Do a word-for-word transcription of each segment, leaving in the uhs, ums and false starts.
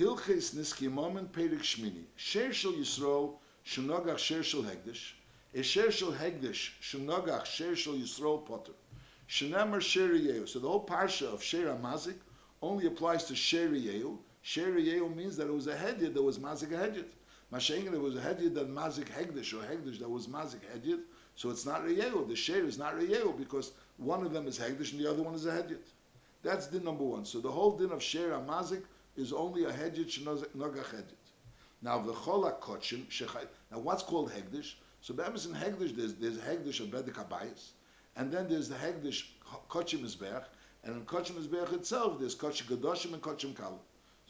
Hilches Niski Momen Perik Shmini. Shershel Yisro Shunogach Shershel Hegdish. Eshershel Hegdish Shunogach Shershel Yisro Potter. Shenamer Sheriyehu. So the whole parsha of Sher Amazik only applies to Sheriyehu. Sheriyehu means that it was a Hedyot that was Mazik Hedyot. Mashengen, it was a Hedyot that Mazik Hegdish, or Hegdish that was Mazik Hedyot. So it's not Reyehu. The Sher is not Reyehu because one of them is Hegdish and the other one is a Hedyot. That's din number one. So the whole din of Sher Amazik is only a Hedyot Shenogach Hedyot. Now v'chol hakotshim shechay. Now what's called Hegdish? So be'emes in Hegdish there's there's Hegdish of Bedek Habayis, and then there's the Hegdish Kotshim Mizbeach, and in Kotshim Mizbeach itself there's Kotshim Gadoshim and Kotshim Kal.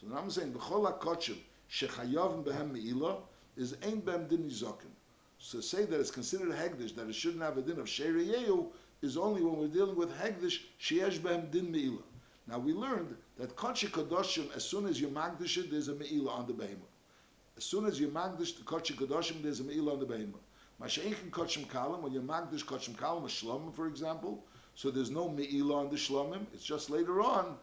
So now I'm saying v'chol hakotshim shechayavim behem meila is ein behem din nizokim. So to say that it's considered Hegdish, that it shouldn't have a din of Sher Reyehu, is only when we're dealing with Hegdish sheyesh behem din meila. Now we learned that Kotshim Kadoshim, as soon as you magdish it, there's a meila on the behemoth. As soon as you magdish the Kotshim Kadoshim, there's a meila on the behemoth. Masha'inkin Kotshim Kalim, when you magdish Kotshim Kalim, a shlomim, for example, so there's no meila on the shlomim. It's just later on,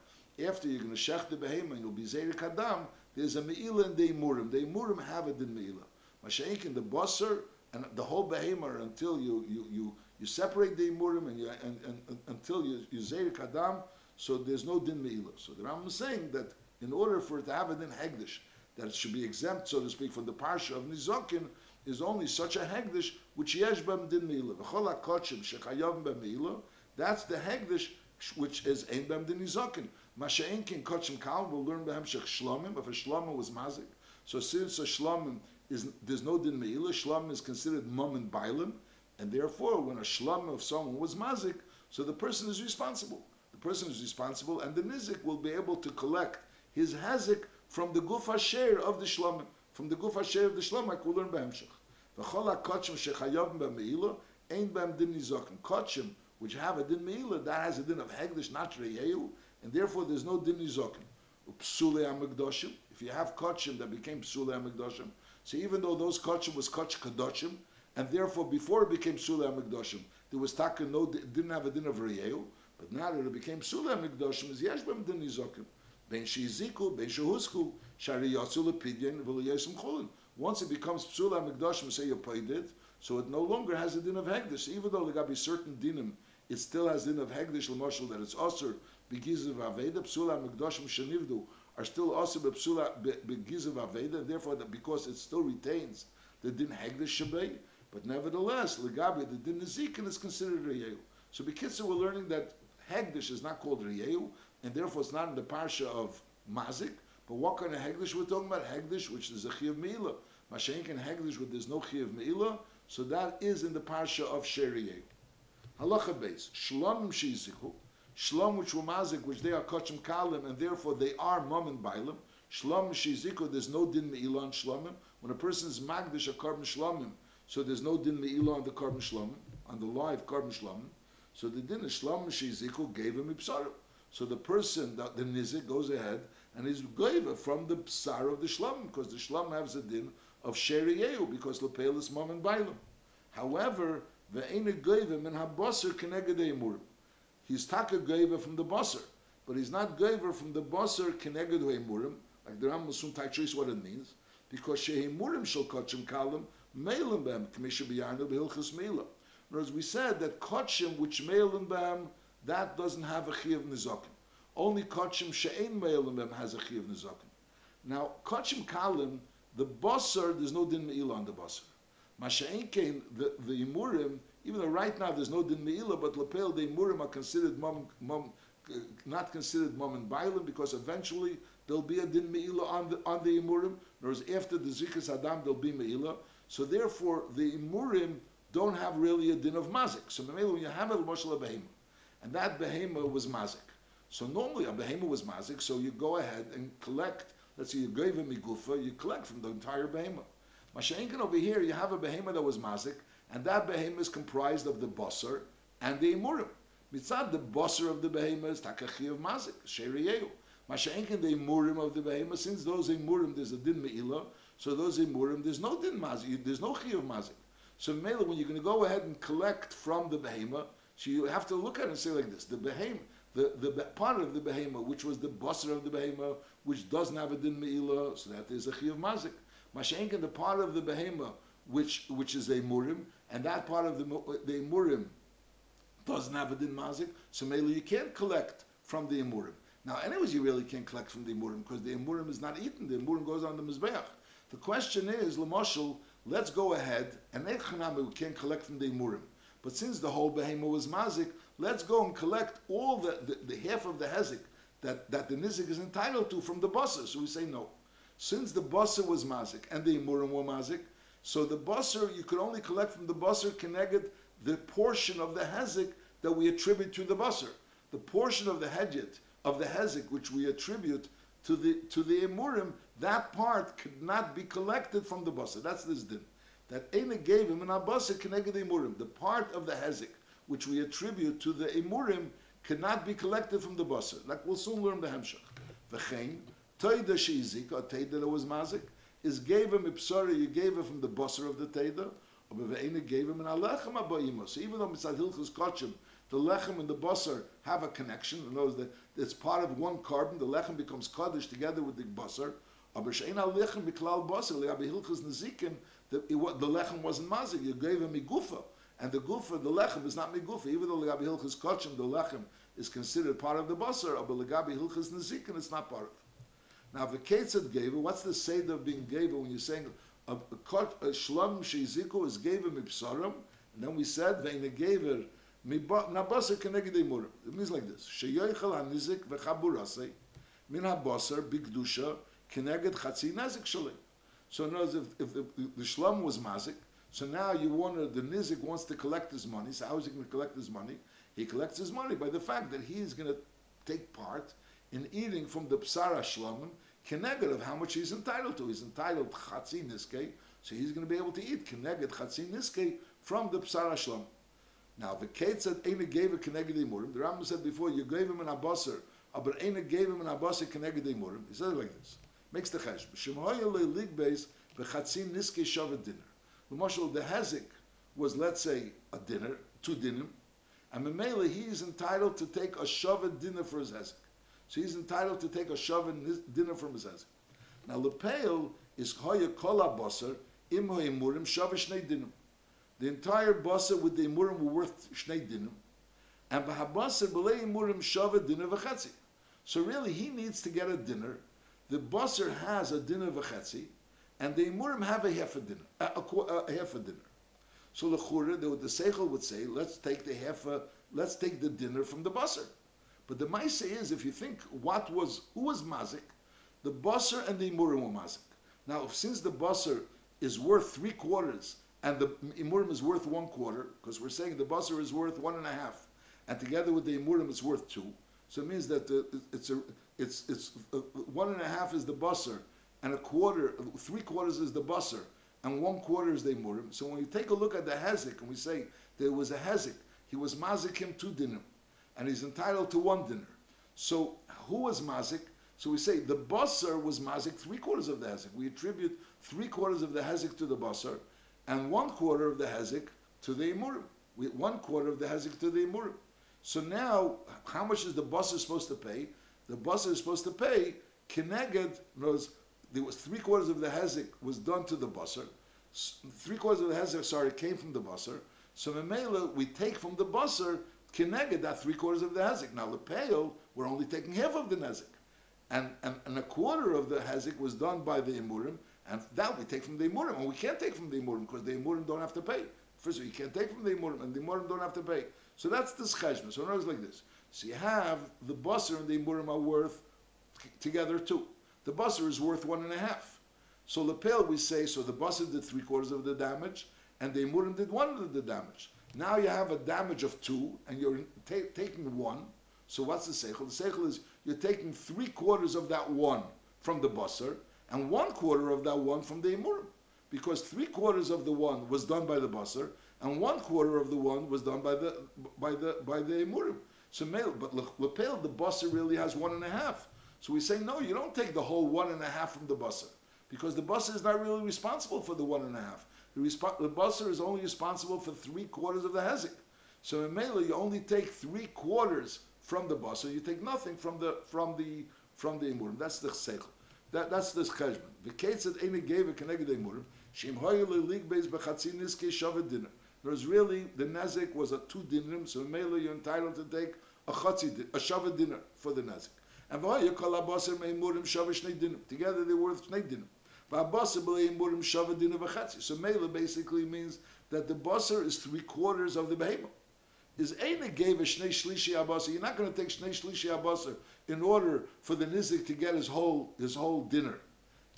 after you're going to shech the behemoth and you'll be Zeri Kadam, there's a meila in the Imurim. The Imurim have a din meila. Masha'inkin the Basar and the whole behemoth until you you you you separate the Imurim and you and, and, and until you you Zeri Kadam. So there's no din me'ilah. So the Rambam is saying that in order for it to have a din hegdish, that it should be exempt, so to speak, from the parsha of nizokin, is only such a hegdish which yesh b'em din me'ilah. V'chol hakotshim shechayav b'em me'ilah. That's the hegdish which is ein b'em din nizokin. Masha'enkin kotshim kalim, we'll learn b'hem shech shlomim. If a shlomim was mazik, so since a shlomim is there's no din me'ilah, shlomim is considered mum and bailim, and therefore when a shlomim of someone was mazik, so the person is responsible. Person is responsible, and the nizik will be able to collect his hazik from the guf hasher of the shlomim, from the guf hasher of the shlomim. Like we'll learn b'hemshech. V'chol hakotshim shechayavim b'meila ain't b'hem din nizokim. Kotshim, which have a din meila, that has a din of hegdish, not reyehu, and therefore there's no din nizokim. Psulei hamikdoshim. If you have kotshim that became psulei hamikdoshim, so even though those kotshim was kotsh kadoshim, and therefore before it became psulei hamikdoshim, there was taka no, didn't have a din of reyehu. But now that it became Psulei HaMikdoshim, is yesh b'hem din nizokim. Ben shehiziku, ben shehusku, shari yatsu lepidyon v'leyesum cholin. Once it becomes Psulei HaMikdoshim, say you paid it, so it no longer has a din of hegdish. Even though there got to be certain dinim, it still has din of hegdish l'moshel that it's osur b'gizav aveda. Psulei HaMikdoshim shenivdu are still osur b'gizav aveda, and therefore that because it still retains the din hegdish shebei, but nevertheless l'gabi the din nizikin is considered reyehu. So b'kitzur we're learning that hegdish is not called reyehu, and therefore it's not in the parsha of mazik. But what kind of hegdish we're talking about? Hegdish, which is a chi of meila. Mashenkin hegdish, where there's no chi of meila, so that is in the parsha of Sher Reyehu. Halacha beis shlomim sheiziku, shlom which were mazik, which they are kotchim kalim, and therefore they are mum and bailim. Shlomim sheiziku, there's no din meila on shlomim. When a person is magdish a korban shlomim, so there's no din meila on the korban shlomim, on the live korban shlomim. So the din is shlom sheiziku gave him ipsarim. So the person, the, the nizik, goes ahead and is gave from the psar of the shlom, because the shlom has a din of Sher Reyehu, because l'peil is mom and bailam. However, ve'ena gave him in habaser keneged emurim. He's taka gave from the baser, but he's not gave from the baser keneged emurim. Like the Rambam sometimes shows what it means, because shehemurim shel kotchim kalim meilim b'hem k'misha b'yarnu b'hilchus meila. Whereas we said that kotshim which meilim b'hem, that doesn't have a chi of nizokim. Only kotshim she'ein meilim b'hem has a chi of nizokim. Now kotshim kalim, the basar, there's no din meila on the basar. Masha'ein kein, the the imurim, even though right now there's no din meila, but lapel the imurim are considered mom, mom, not considered mom and bailim, because eventually there'll be a din meila on the on the imurim. Whereas after the zikas adam there'll be meila. So therefore the imurim don't have really a din of mazik. So when you have a l'moshel behema, and that behema was mazik. So normally a behema was mazik, so you go ahead and collect, let's say you gave him migufa, you collect from the entire behema. Masha'inkin over here, you have a behema that was mazik, and that behema is comprised of the basar and the imurim. Mitzad, the basar of the behema is takachi of mazik, Sher Reyehu. Masha'inkin, the imurim of the behema, since those imurim, there's a din me'ilah, so those imurim, there's no din mazik, there's no chi of mazik. So Mela, when you're going to go ahead and collect from the behema, so you have to look at it and say like this: the behema, the, the part of the behema, which was the basar of the behema, which doesn't have a din me'ilah, so that is a chiyuv mazik. Masha'enken, the part of the behema, which which is a murim, and that part of the, the murim doesn't have a din mazik, so meili you can't collect from the murim. Now, anyways, you really can't collect from the murim because the murim is not eaten. The murim goes on the mizbeach. The question is, l'moshel, let's go ahead, and echanami, we can't collect from the murim. But since the whole behema was mazik, let's go and collect all the, the, the half of the hezek that, that the nizik is entitled to from the basar. So we say no. Since the basar was mazik and the imurim were mazik, so the basar, you could only collect from the basar keneged the portion of the hezek that we attribute to the basar. The portion of the hedjet, of the hezek, which we attribute to the to the imurim, that part could not be collected from the basar. That's this din. That Eina gave him an abasar keneged the imurim. The part of the hezek which we attribute to the imurim cannot be collected from the basar. Like we'll soon learn the hemshach. V'chein teida sheizik, or teida that was mazik, is gave him ipsori. You gave it from the basar of the teida. But Eina gave him an alechem abayimos. Even though mitzad hilchus kochim, the lechem and the basar have a connection. In other words, it's part of one carbon. The lechem becomes kaddish together with the basar. Aber she'ein alechem biklal basar le'abe hilchus nezikim. The lechem wasn't mazik. You gave him migufa. And the gufa, the lechem, is not migufa. Even though legabi hilchas kochim, the lechem is considered part of the basar, but legabi hilchas nezikin, it's not part of it. Now, the ketzad geva, what's the seder of being geva when you're saying a shlom sheiziku is geva mipsaram? And then we said ve'ina geva nabasar keneged imurim. It means like this: sheyoichel hanizik v'chaburasei min habasar bigdusha keneged chatzi nazik shalei. So, in other words, if, if the, the shlom was mazik. So now you want to, the nizik wants to collect his money. So how is he going to collect his money? He collects his money by the fact that he is going to take part in eating from the psar hashlamim keneged of how much he's entitled to. He's entitled chatzi niske, so he's going to be able to eat keneged chatzi niske from the psar hashlamim. Now the Kate said Eina gave a keneged imurim. The Rambam said before you gave him an abasar, but Eina gave him an abasar keneged imurim. He said it like this. Makes the chesh. Shemhoya leligbeis v'chatzi niske shavet dinner. The mashal, the hezek was, let's say, a dinner, two dinim, and Memele, he is entitled to take a shaved dinner for his hezek. So he's entitled to take a shaved dinner from his hezek. Now, lepeil is hoya kola basar im hoimurim shaved shnei dinim. The entire basar with the imurim were worth shnei dinim, and v'habasar b'lei imurim shaved dinner v'chatzi. So really, he needs to get a dinner. The basar has a dinner v'chatzi. And the imurim have a half a dinner, a, a, a half a dinner. So the chura, the, the seichel would say, let's take the half a, let's take the dinner from the basar. But the maisa is, if you think what was, who was mazik, the basar and the imurim were mazik. Now, if, since the basar is worth three quarters and the imurim is worth one quarter, because we're saying the basar is worth one and a half, and together with the imurim it's worth two, so it means that the, it's a, it's it's a, one and a half is the basar. And a quarter, three quarters is the basar, and one quarter is the imurim. So when you take a look at the hezek, and we say there was a hezek, he was mazik him two dinim, and he's entitled to one dinner. So who was mazik? So we say the basar was mazik three quarters of the hezek. We attribute three quarters of the hezek to the basar, and one quarter of the hezek to the imurim. We one quarter of the hezek to the imurim. So now, how much is the basar supposed to pay? The basar is supposed to pay keneged knows. There was three quarters of the hezek was done to the basar. Three quarters of the hezek, sorry, came from the basar. So memela, we take from the basar keneged that three quarters of the hezek. Now lepeil, we're only taking half of the hezek, and, and and a quarter of the hezek was done by the imurim, and that we take from the imurim, and we can't take from the imurim because the imurim don't have to pay. First of all, you can't take from the imurim, and the imurim don't have to pay. So that's this cheshbon. So it goes like this. So you have the basar and the imurim are worth t- together two. The basar is worth one and a half. So lapel we say, so the basar did three quarters of the damage, and the imurim did one of the damage. Now you have a damage of two, and you're ta- taking one. So what's the seichel? The seichel is you're taking three quarters of that one from the basar, and one quarter of that one from the imurim. Because three quarters of the one was done by the basar, and one quarter of the one was done by the by the by the imurim. So but lapel, the basar really has one and a half. So we say, no, you don't take the whole one and a half from the basar, because the basar is not really responsible for the one and a half. The, resp- the basar is only responsible for three quarters of the hezek. So in Mela, you only take three quarters from the basar, you take nothing from the from the from the imurim. That's the seichel. That that's this cheshbon. The case that Amy gave a connected imurim. Shim hoyel league based bechatzi niski shaved dinner. There's really the nezik was a two dinim, so mele you're entitled to take a chatzi a shaved dinner for the nezik. And v'hoyel kol basar meimurim shavish shnei dinim. Together they're worth shnei dinim. So mele basically means that the basar is three quarters of the behemoth. Is Eina gave a shnei shlishi abasar. You're not going to take shnei shlishi abasar in order for the nizik to get his whole his whole dinner.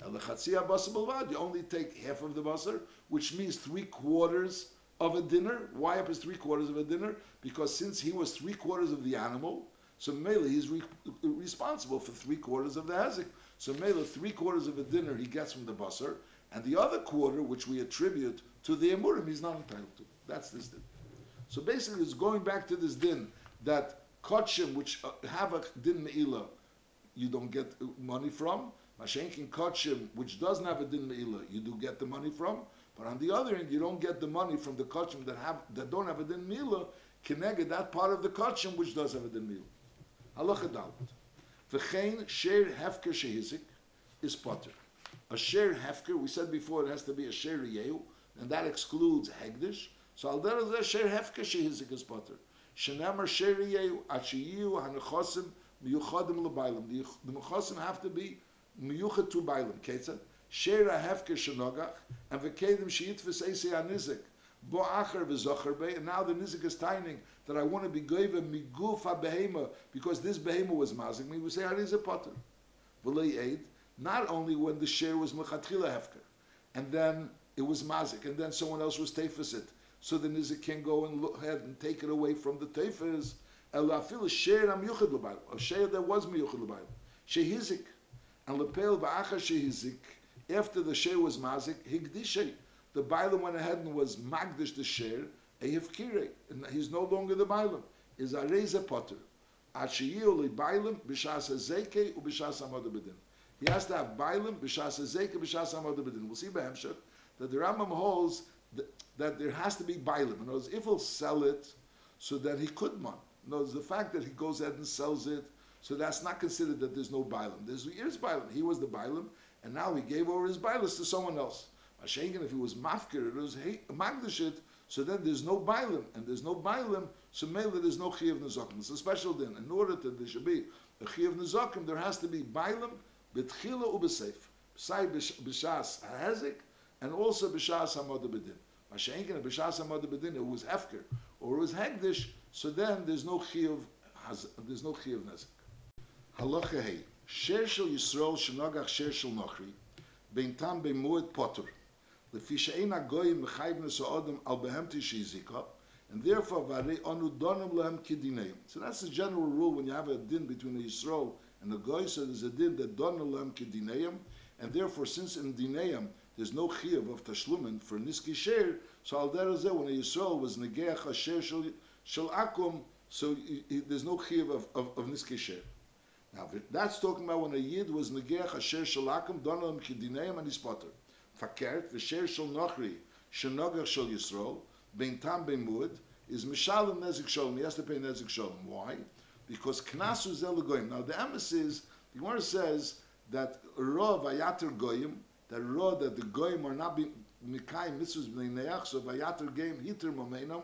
You only take half of the basar, which means three quarters of a dinner. Why up is three quarters of a dinner? Because since he was three quarters of the animal, so mele he's re- responsible for three quarters of the hazik. So mele, three quarters of a dinner he gets from the basar, and the other quarter, which we attribute to the emurim, he's not entitled to. That's this din. So basically, it's going back to this din that kotshim, which uh, have a din me'ila, you don't get money from. Mashenkin kotshim, which doesn't have a din me'ila, you do get the money from. But on the other hand, you don't get the money from the kotshim that have that don't have a din me'ila. Keneged that part of the kotshim which does have a din me'ila. Halacha dalet. V'chein sheir hefker shehizik is potter. A sheir hefker, we said before, it has to be a sheir yehu, and that excludes hegdish. So al derech zeh sheir hefker shehizik is potter. Shenemar sheir yehu achiyu hanechosim miyuchadim lebaylim. The mechosim have to be miyuchad to baylim. Ketzad sheir hefker shenogach and v'kedim sheyitfes eisei hanizik. Bo acher v'zocher be, and now the nizik is taining that I want to be gave miguf ha-behema because this behema was mazik me. We say hariza potter. V'lei eid, not only when the share was mechatchila hefker, and then it was mazik, and then someone else was tefes it, so the nizik can go and look ahead and take it away from the tefes. El afil share ha-miyuchid l'bayl, a share that was miyuchid l'bayl, shehizik, and lepel v'acher shehizik. After the share was mazik, higdishei. The Bailam went ahead and was Magdish the Sher, a Hifkire, and he's no longer the Bailam. Is a Reza Potter. Achiyu li Bailam, Bishas Zeke, Ubishas Amadabidin. He has to have Bailam, Bishas Zeke, Bishas Amadabidin. We'll see by Hemshech that the Rambam holds that, that there has to be Bailam. In other words, if he'll sell it, so that he could mon. In other words, the fact that he goes ahead and sells it, so that's not considered that there's no Bailam. There's here's Bailam. He was the Bailam, and now he gave over his Bailas to someone else. If he was mafkir, it was magdashit, so then there's no bailim, and there's no bailim, so mele there's no chi of nezakim. It's a special din. In order that there should be a chi of nezakim, there has to be bailim, betchila ubeseif, b'sai b'shas hazik, and also b'shas hamad bedin. Mashenkin, if b'shas hamad bedin, it was hefker, or it was hegdish, so then there's no chi of there's no chi of nezik. Halacha hey, sher shel Yisrael shenagach sher shel Nochri, beintam beimuad potter. And therefore, so that's the general rule when you have a din between the Yisrael and the Goy. So there's a din that donu lehem kedineim, and therefore, since in dineim there's no chiyuv of tashlumin for niski sheir, so al derech zeh when the Yisrael was negeach hasher shel akum, so there's no chiyuv of, of, of niski sheir. Now that's talking about when a yid was negeach hasher shel akum, donu lehem kedineim, and he's potter. Fakert v'sher shel Nochri shenogach shel Yisrael beintam beimud is mishalem nezik sholem. He has to pay nezik sholem. Why? Because knasu zel goyim. Now the emes is the Gemara says that ra vayater goyim, that ra that the goyim are not mikayim mitzvos bnei neach, so vayater goyim hiter momenum,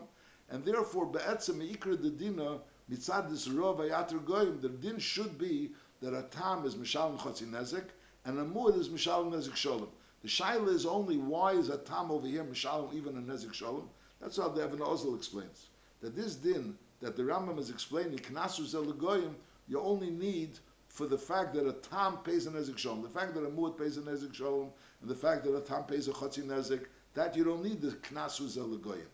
and therefore be'etzem ikra the dina mitzad this ra vayater goyim. The din should be that a tam is mishalem chotzi nezik and a mud is mishalem nezik sholem. The shaila is only why is a tam over here mishalom even a nezik shalom. That's how the Avnei Ozel explains that this din that the Rambam is explaining knasu zel goyim you only need for the fact that a tam pays a nezik shalom, the fact that a muad pays a nezik shalom, and the fact that a tam pays a chotzi nezik. That you don't need the knasu zel goyim.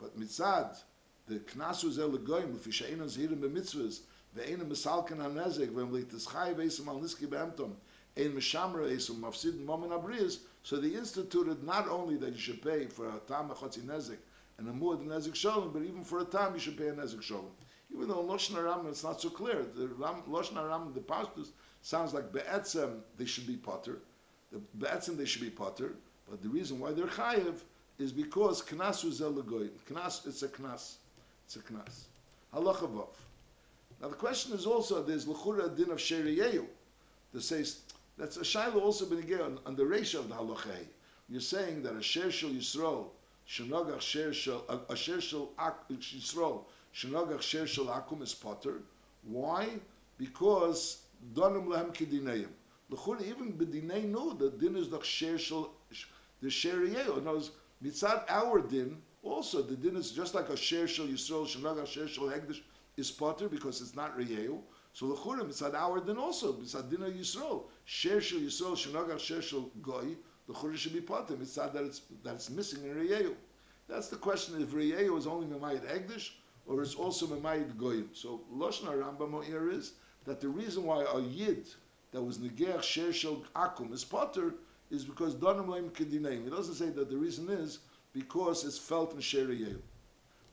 But mitzad the knasu zel goyim if she'einu zehirim b'mitzvos ve'einu misalken hanezik ve'mleitischayev eisum al niski be'emtom. In Meshamra Esum Mafsid Momen Abriz, so they instituted not only that you should pay for a tam a chotzi nezik and a muad nezik sholem, but even for a tam you should pay a nezik sholem. Even though Loshen HaRambam it's not so clear. The Ram, Loshen HaRambam the Pashtus sounds like be'etzem they should be potter, the be'etzem they should be potter, but the reason why they're chayev is because knas uzel legoyim. Knas it's a knas, it's a knas. Halacha vav. Now the question is also, there's l'chura din of sheriyehu. That says, that's a shayla also been again on the ratio of the halachei. You're saying that a sher shel yisro, shenogach sher shel, a sher shel yisro, shenogach sher shel akum is potter. Why? Because donim lehem kedineim. L'chura even b'dinei no, the din is the sher shel, the sheriyehu. No, mitzad our din, also the din is just like a sher shel yisro, shenogach sher shel hegdish, is potter because it's not reyeu. So l'churim it's an hour din also. It's a din of Yisrael. Sher shel Yisrael shenagach sher shel goy. L'churim should be potter. It's not that it's that it's missing in reyeu. That's the question: if reyeu is only memayit egdish or it's also memayit goyim. So loshen Rambam here is that the reason why a yid that was negeach sher shel akum is potter is because donim leim kedineim. He doesn't say that the reason is because it's felt in sher reyeu.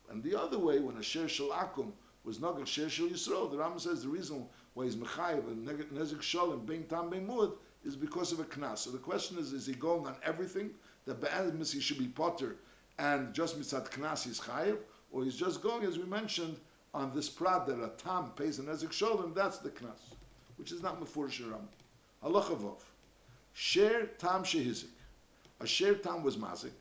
And the other way, when a sher shel akum was Nagach Sher Shel Yisrael, the Rambam says the reason why he's Mechayev and Nezek Sholem Bein Tam Bein Muad is because of a Knas. So the question is, is he going on everything that Be'emes he should be Potter and just Mitzat Knas he's Chayev, or he's just going, as we mentioned, on this Prat that a Tam pays a Nezek Sholem? That's the Knas, which is not Mefurish Rambam. Halacha Vav, Sher Tam Shehizik. A Sher Tam was Mazik.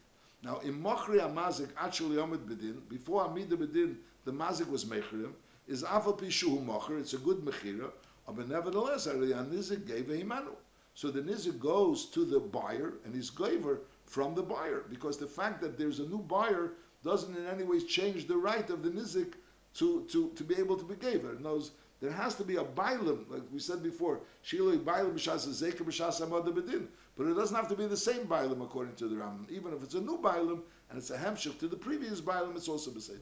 Now in Mochri HaMazik actually Omed Bedin, before Amida Bedin the mazik was mechirim, is afal pishu mocher. It's a good mechira, but nevertheless, the nizik gave a himanu. So the nizik goes to the buyer, and he's goyver from the buyer, because the fact that there's a new buyer doesn't in any way change the right of the nizik to to to be able to be gaver. Knows there has to be a bailim, like we said before, shiloi bailim b'shas zeker b'shas amada bedin. But it doesn't have to be the same bailim according to the Rambam. Even if it's a new bailim and it's a hemshich to the previous bailim, it's also b'seita.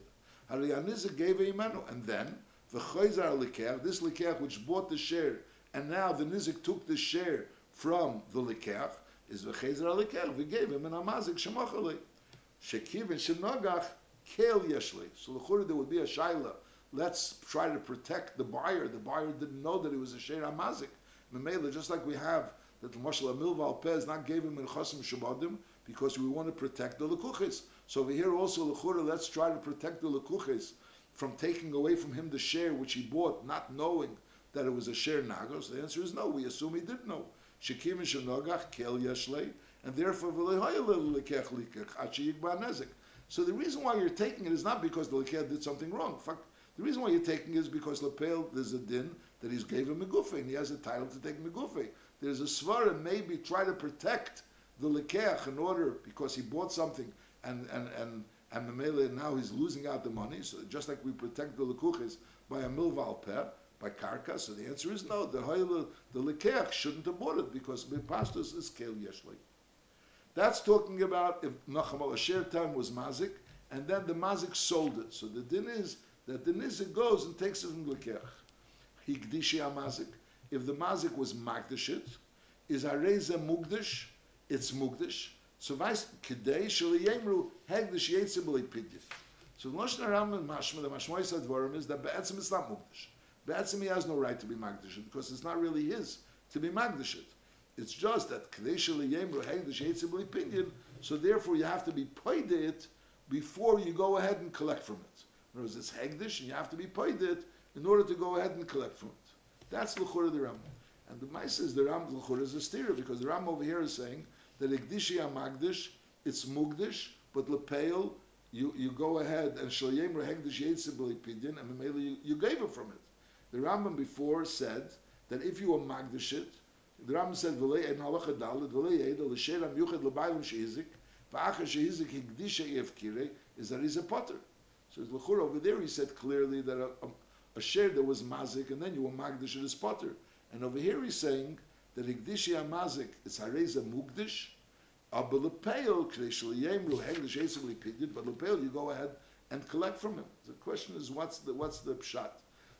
Harianizik gave a imenu, and then the Choyzar Likach, this Likach which bought the share, and now the Nizik took the share from the Likach, is the Choyzar Likach. We gave him an Amazik Shemachali. Shekiv and Shemnogach Kel Yeshli. So the Chura, there would be a Shaila. Let's try to protect the buyer. The buyer didn't know that it was a share Amazik. Memela, just like we have that the Mashal Amil Valpez not gave him an Chosim Shabadim, because we want to protect the lekuches. So over here also, lechura, let's try to protect the lekuches from taking away from him the share which he bought, not knowing that it was a share nagos. The answer is no. We assume he did know. Shekim and shenogach kel yashlei, and therefore v'lehoyel lekech lekech achi yigba nezik. So the reason why you're taking it is not because the lekech did something wrong. In fact, the reason why you're taking it is because lepel there's a din that he's gave him megufe, and he has a title to take megufe. There's a svara, maybe try to protect the lekeach in order, because he bought something and and and and Mamele, now he's losing out the money. So just like we protect the lekuches by a milval peh, by karka. So the answer is no. The hoyle, the lekeach shouldn't have bought it because mipastus is kel yeshli. That's talking about if nachama asher tam was mazik, and then the mazik sold it. So the din is that the nizik goes and takes it from the lekeach. Hikdishi amazik. If the mazik was magdishit, is areza mugdish. It's mugdish. So vice kedei shaliyemru hegdish yetsim b'lepidif. So the Lashon HaRambam and Mashma, the Mashmois Advarim is that be'etzim it's not mugdish. Be'etzim he has no right to be magdishit because it's not really his to be magdishit. It's just that kedei shaliyemru hegdish yetsim b'lepidif. So therefore you have to be paid it before you go ahead and collect from it. In other words, it's hegdish and you have to be paid it in order to go ahead and collect from it. That's l'chura the Rambam. And the Maisa is the Rambam l'chura is a stereo because the Rambam over here is saying that Igdishi Amagdish, it's Mugdish, but Lepel, you, you go ahead and Shalyem Rehegdish Yetzibli Pidin, and Mamela, you gave it from it. The Rambam before said that if you were Magdish it, the Rambam said, V'lei en halacha dalet, V'lei edel, L'sher HaMyuchet L'baylim Shehizik, V'acha Shehizik Higdisha Yevkire, is that he's a potter. So L'chur over there, he said clearly that a, a, a share that was Mazik, and then you were Magdish it is potter. And over here he's saying, that Higdishi Amazik, it's Hareza Mugdish, but Lepel, you go ahead and collect from him. The question is, what's the what's the pshat?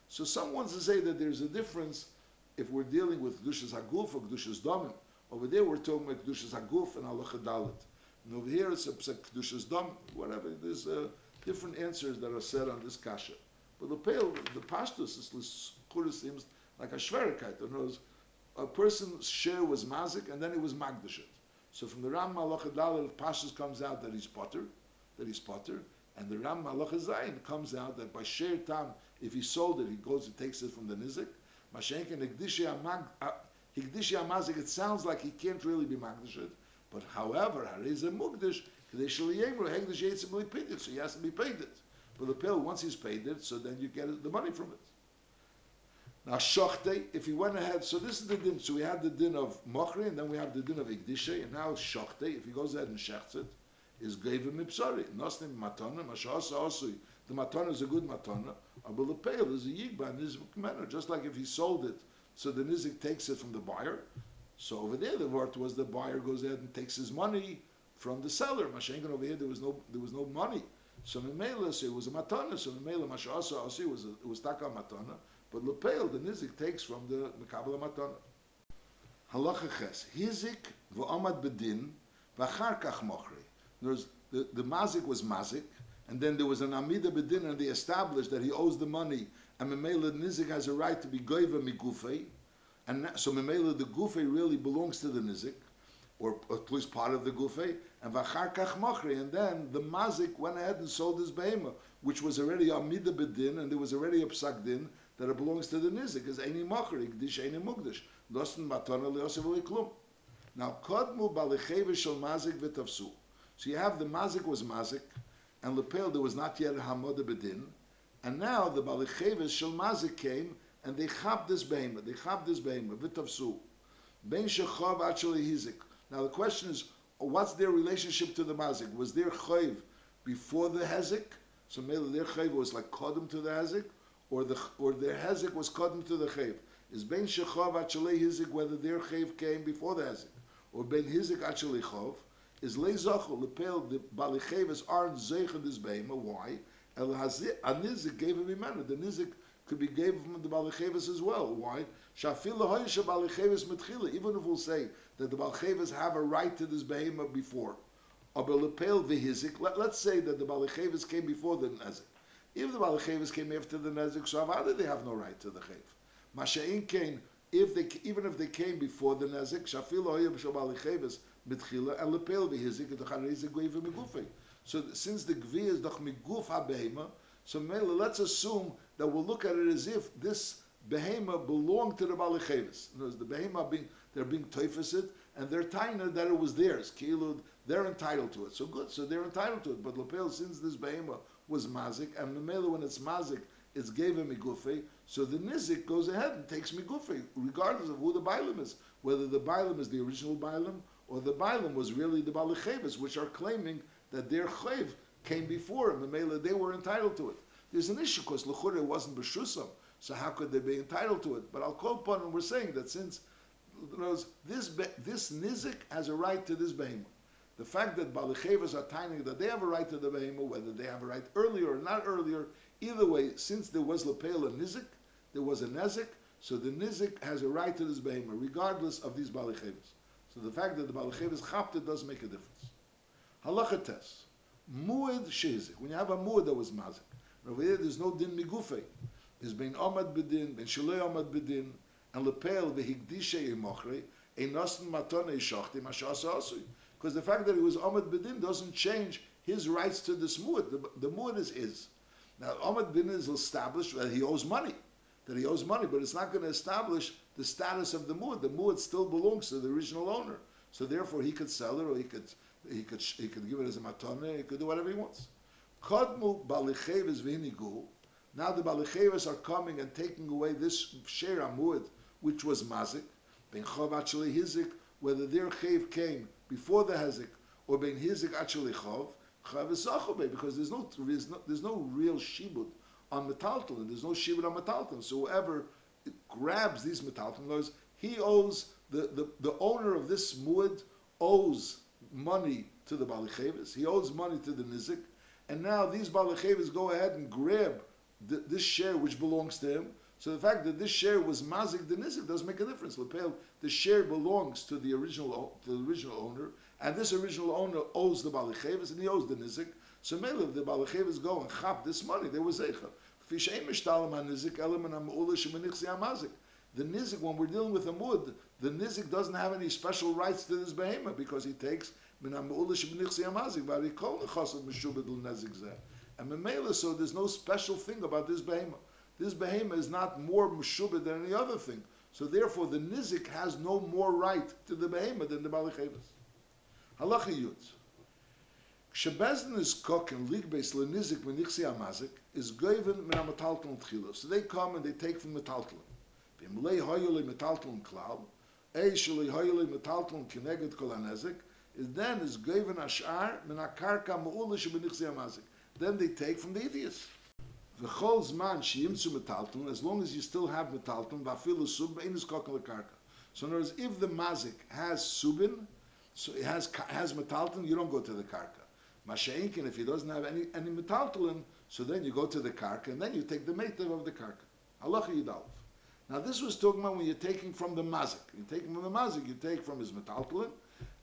So some wants to say that there's a difference if we're dealing with Kedushas Haguf or Kedushas Domim. Over there we're talking about Kedushas Haguf and Halacha Dalet. And over here it's a Kedushas Domim, whatever. There's uh, different answers that are said on this kasha. But Lepel, the Pashtus, is seems like a Shverikite, who knows. A person's share was mazik, and then it was magdashit. So from the Ram Malach Dalal Pashas comes out that he's potter, that he's potter, and the Ram Malach Zayin comes out that by share tam If he sold it, he goes and takes it from the nizik. Mashenken hikdishi amazik. It sounds like he can't really be magdishit, but however, harizeh mukdish k'deshel yemru hekdish yetsem li paid. So he has to be paid it. But the pill, once he's paid it, so then you get the money from it. Now shochte, if he went ahead, so this is the din. So we had the din of mochri, and then we have the din of hikdishi, and now shochte. If he goes ahead and shechts it, is geiva mipsari. Nosnim matana mashasa osui. The matana is a good matana. But the pale is a yigba nizik manner. Just like if he sold it, so the nizik takes it from the buyer. So over there, the word was the buyer goes ahead and takes his money from the seller. Mashengan over here, there was no there was no money. So memela, so it was a matana. So memela mashasa osi was a, it was taka matana. But the pale, the nizik takes from the mekabel matana. Halacha ches hizik v'amad bedin v'achar kach mochri. There's, the, the mazik was mazik, and then there was an amida bedin, and they established that he owes the money, and memela nizik has a right to be goiva migufei, and so memela the gufei really belongs to the nizik, or at least part of the gufei, and v'achar kach machri, and then the mazik went ahead and sold his behema, which was already amida bedin, and there was already a psak din that it belongs to the nizik, as eini machri, gdish eini mugdish, losn matana le'osev le'klum. Now kodmu balichevi shel mazik v'tavsu. So you have the mazik was mazik, and lepel there was not yet a hamod bedin, and now the balicheves shel mazik came and they chav this behemoth, they chav this behemoth, v'tavsu, ben shechav actually hizik. Now the question is, what's their relationship to the mazik? Was their chayv before the hezik? So maybe their chayv was like kodem to the hezik, or the or their hezik was kodem to the chayv. Is ben shechav actually hizik whether their chayv came before the hezik, or ben hizik actually chov? Is leizochel lepel the balicheves aren't zeichen this beima? Why? El hazik anizik gave him manner. The nizik could be gave from the balicheves as well. Why? Shafil lahoyisha balicheves mitchila. Even if we'll say that the balicheves have a right to this beima before, abel lepel vehizik. Let's say that the balicheves came before the nizik. If the balicheves came after the nizik, so avada they have no right to the chayv. Mashain kain. If they even if they came before the nizik, shafil lahoyisha balicheves. So since the gvi is doch miguf ha-behema, so let's assume that we'll look at it as if this behema belonged to the balicheves. In other words, the behema being they're being toifesid, and they're taina that it was theirs. Keilu, they're entitled to it. So good, so they're entitled to it. But lepel, since this behema was mazik, and memela when it's mazik, it's gave him migufe, so the nizik goes ahead and takes migufe, regardless of who the bailam is, whether the bailam is the original bailam, or the Bailam was really the Balicheves, which are claiming that their Chayv came before him, and Mela, they were entitled to it. There's an issue, because L'chore wasn't B'shusam, so how could they be entitled to it? But I'll call upon, and we're saying that since you know, this this Nizik has a right to this Behemah, the fact that Balicheves are tiny, that they have a right to the Behemah, whether they have a right earlier or not earlier, either way, since there was L'Peil and Nizik, there was a Nizik, so the Nizik has a right to this Behemah, regardless of these Balicheves. So the fact that the balichev is chapta doesn't make a difference. Halacha tes muad shehizik. When you have a muad that was mazik, over there there's no din migufei. There's bein amad bedin, bein shalei amad bedin, and lepel vehigdishe imachre enosn matone shachti mashasa asui. Because the fact that he was amad bedin doesn't change his rights to this muad. The, the muad is his. Now amad bedin is established that he owes money. that he owes money, but it's not going to establish the status of the mu'ad. The mu'ad still belongs to the original owner. So therefore he could sell it, or he could he could, he could give it as a matana, he could do whatever he wants. Kodmu balicheves v'hinigu. Now the balicheves are coming and taking away this share mu'ad, which was mazik, ben chov actually hizik, whether their chev came before the hazik, or ben hizik actually chov, chav is zachobe, because there's no, there's no, there's no real shibud on metalton, and there's no shibud on metalton. So whoever grabs these metalton, he owes the, the, the owner of this muad owes money to the balicheves. He owes money to the nizik, and now these balicheves go ahead and grab the, this share which belongs to him. So the fact that this share was mazik the nizik doesn't make a difference. Lepel, the share belongs to the original to the original owner, and this original owner owes the balicheves, and he owes the nizik. So mele, if the balicheves go and chap this money, they were zeicha. The nizik, when we're dealing with a mud, the nizik doesn't have any special rights to this behema, because he takes min ha'meulah shemenichsi ha'mazik v'arikol nechasad meshubed l'nezik zeh. And mele, so there's no special thing about this behema. This behemoth is not more meshubah than any other thing. So therefore, the nizik has no more right to the behemoth than the baalei chivas. Halacha yud. K'shebezin is koken ligbeis lenizik menichsi amazik is goyven min hametaltelin tchila. So they come and they take from metaltelin. V'imlei hoyoli metaltelin klal, eisholi hoyoli metaltelin kineged kol hanezik. Then is goyven ashar min hakarka ma'ulish menichsi amazik. Then they take from the idiots. V'chol zman sheyimtzu metaltelin, as long as you still have metaltelin, v'afilu sub b'inus koken lekarka. So in other words, if the mazik has subin, so it has has metaltelin, you don't go to the karka. Masha'inkin, if he doesn't have any any metaltelin, so then you go to the karka, and then you take the meitav of the karka. Halacha yud aleph. Now this was talking about when you're taking from the mazik. You're taking from the mazik, you take from his metaltelin,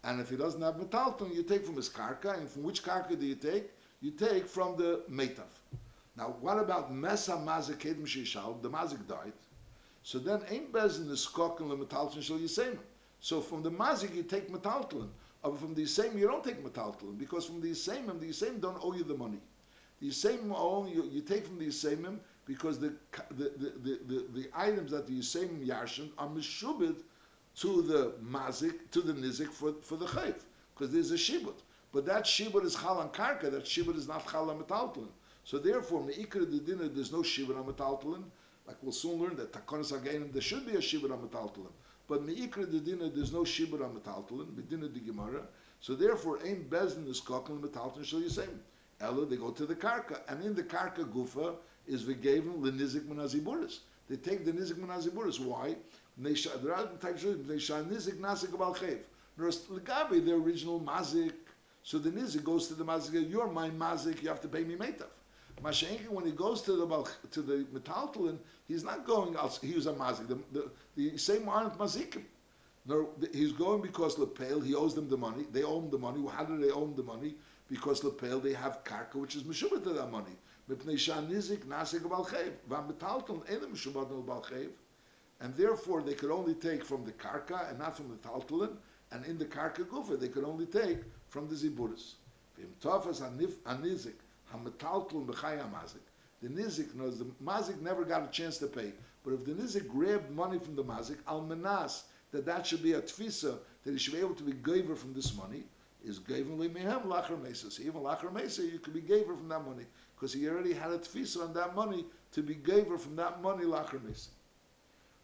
and if he doesn't have metaltelin, you take from his karka, and from which karka do you take? You take from the meitav. Now what about mesa mazik kedem sheishal? The mazik died, so then ein bezin niskokin lemetaltelin shel yisema. So from the mazik you take metaltelin, but from the same you don't take metaltelin, because from the same the same don't owe you the money. The same owe you, you take from the same because the the, the the the the items that the same yarshin are meshubid to the mazik, to the nizik for for the chayv, because there's a shibud. But that shibud is chal on karka. That shibud is not chal on metaltelin. So therefore, meikra the dinner there's no shibud on metaltelin. Like we'll soon learn that takonis again there should be a shibud on metaltelin. But meikra the dinner, there's no shibur on metaltelin, medina de gemara. So therefore, ein bezin is koklin metaltelin shall you say. Ella, they go to the karka, and in the karka gufa is v'gevin lenizik manaziburis. They take the nizik manaziburis. Why? They shall nizik nasik balchev. Legabe the original mazik. So the nizik goes to the mazik. You're my mazik. You have to pay me meitav. Mashenki, when he goes to the to the metaltelin, he's not going. He was a mazik. The, the, the same aren't mazikim. No, he's going because lepel he owes them the money. They owe him the money. How do they owe him the money? Because lepel they have karka, which is meshubah to that money. And therefore they could only take from the karka and not from the metaltelin. And in the karka gufa they could only take from the ziburis. The nizik knows the mazik never got a chance to pay, but if the nizik grabbed money from the mazik, al menas that that should be a tfisa that he should be able to be giver from this money is given limehem lacher mesa. So even lacher mesa, you could be giver from that money because he already had a tfisa on that money to be giver from that money lacher mesa.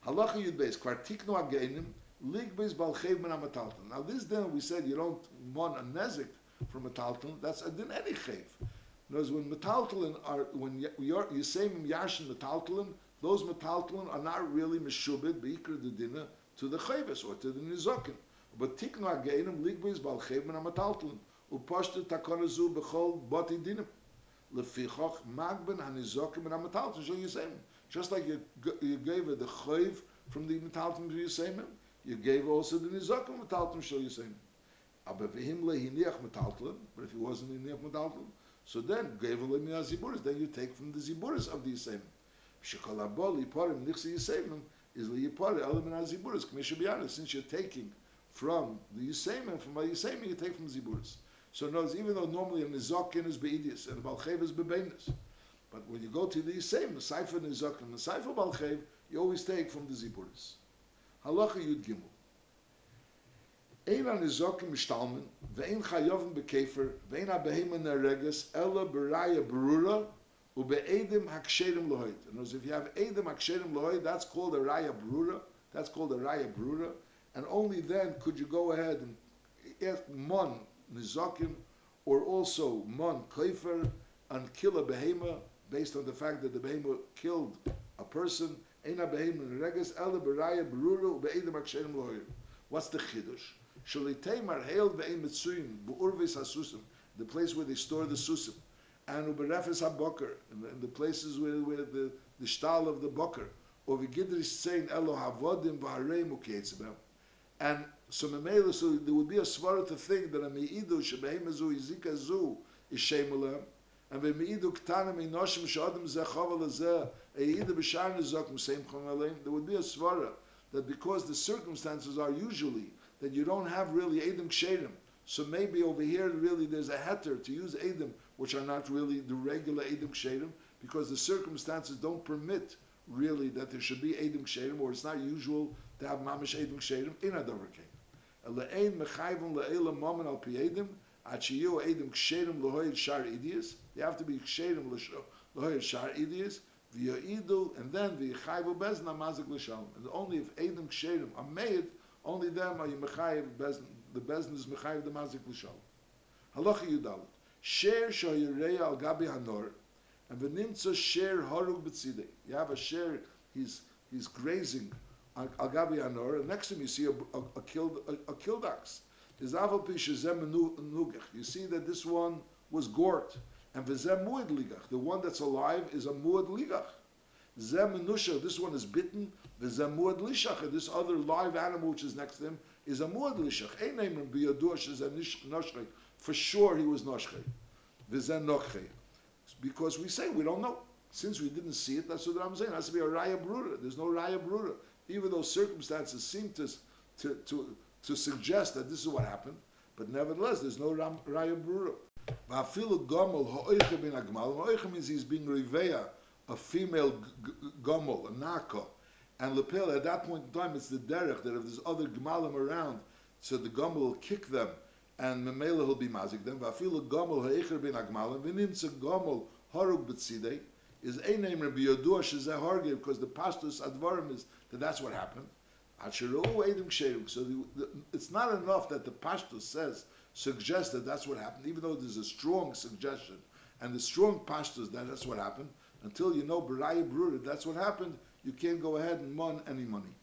Halacha yud beis kvartiknu ageinim lig beis balchev min hamatalton. Now this then we said you don't want a nizik from a talton. That's a din any chev. Because when metaltelin are when you're you say yashin metaltelin, those metaltelin are not really meshubid beikra the dinner to the chayves or to the nizokin. But tiknu ageinim ligbeis balchev min hamataltelin upashtu takonazu bechol bati dinim lefichach magben hanizokin min hamataltelin shel yiseim. Just like you you gave the chayv from the metaltelin shel yiseim, you gave also the nizokin metaltelin shel yiseim. Aber vehim lehiniach metaltelin, but if he wasn't hiniach metaltelin. So then, then you take from the ziburis of the Yisayman. Since you're taking from the Yisayman, from the Yisayman you take from the ziburis. So notice, even though normally a nizokin is beidis and a balchev is bebeinis, but when you go to the Yisayman, the seifa nizokin and the seifa balchev, you always take from the ziburis. Halacha yud gimel. Ein hanizokim mishtalmin, ve'ein chayovim bekefer, ve'ein habehemen nereges, ela beraya berura, ube'edim haksherim lohoid. In other words, if you have edim haksherim lohoid, that's called a raya berura. That's called a raya berura. And only then could you go ahead and ask mon nizokim, or also mon kefer, and kill a behema, based on the fact that the behema killed a person. Ein habehemen nereges, ela beraya berura, ube'edim haksherim lohoid. What's the chiddush? The place where they store the susim, and uberefes haboker, and the places where, where the the shtal of the boker, or v'gidris sein elo havodim v'harei mukeitzbem, and so memela, so there would be a svara to think that a meidu shebeimazu izikazu is shemula, and v'meidu ktanim inoshim shadim zechaval azeh eidu b'shar nizokim seimchon aleim. There would be a svara that because the circumstances are usually that you don't have really Edom Ksherim. So maybe over here really there's a heter to use Edom, which are not really the regular Edom Ksherim. because the circumstances don't permit really that there should be Eidim Ksherim, or it's not usual to have Mamish Eidim Ksherim in Adover Keinim. Le'ein mechayvon le'elam mamen al pi Eidim, achiyu Eidim Ksherim lehoyed shar idiyas. You have to be Ksherim lehoyed shar idiyas, v'yo'idu, and then v'yichayvu bezn amazik l'shalom. And only if Eidim Ksherim are made, only them are you mechayev bezn, the bezn is mechayev the mazik l'shalom. Halacha Yudal, Sher shoyirei al gabi hanor, and v'nimtza sher harug b'tzidei. You have a sher, he's he's grazing al gabi hanor, and next to him you see a, a, a killed a, a killed ox. Is avol pi shezem nugach. You see that this one was gored, and v'zem muad ligach. The one that's alive is a muad ligach. Zem nusha. This one is bitten. V'zem muad lishach. And this other live animal which is next to him is a muad lishach. Einayim b'yadur shezem noshchei. For sure he was noshchei, v'zen nochchei. Because we say we don't know. Since we didn't see it, that's what I'm saying. It has to be a raya brura. There's no raya brura. Even though circumstances seem to, to, to, to suggest that this is what happened, but nevertheless, there's no ram, raya brura. V'afilu gomel ha'oichem bin agmal. Ha'oichem means he's being reveya, a female g- g- gomel, a nako. And lepel, at that point in time, it's the derech, that if there's other gmalim around, so the gomel will kick them, and Memela will be mazik them. Vafilu gomel ha'echer bin agmalim. V'nimtza gomel harug b'tzidei. Is a name Rabbi Yodua shezeh hargev, because the pastus advarim is that that's what happened. Achiru edim ksherim. So the, the, it's not enough that the pastus says suggests that that's what happened, even though there's a strong suggestion and the strong pastus that that's what happened. Until you know Baraya Brura, that's what happened, you can't go ahead and mon any money.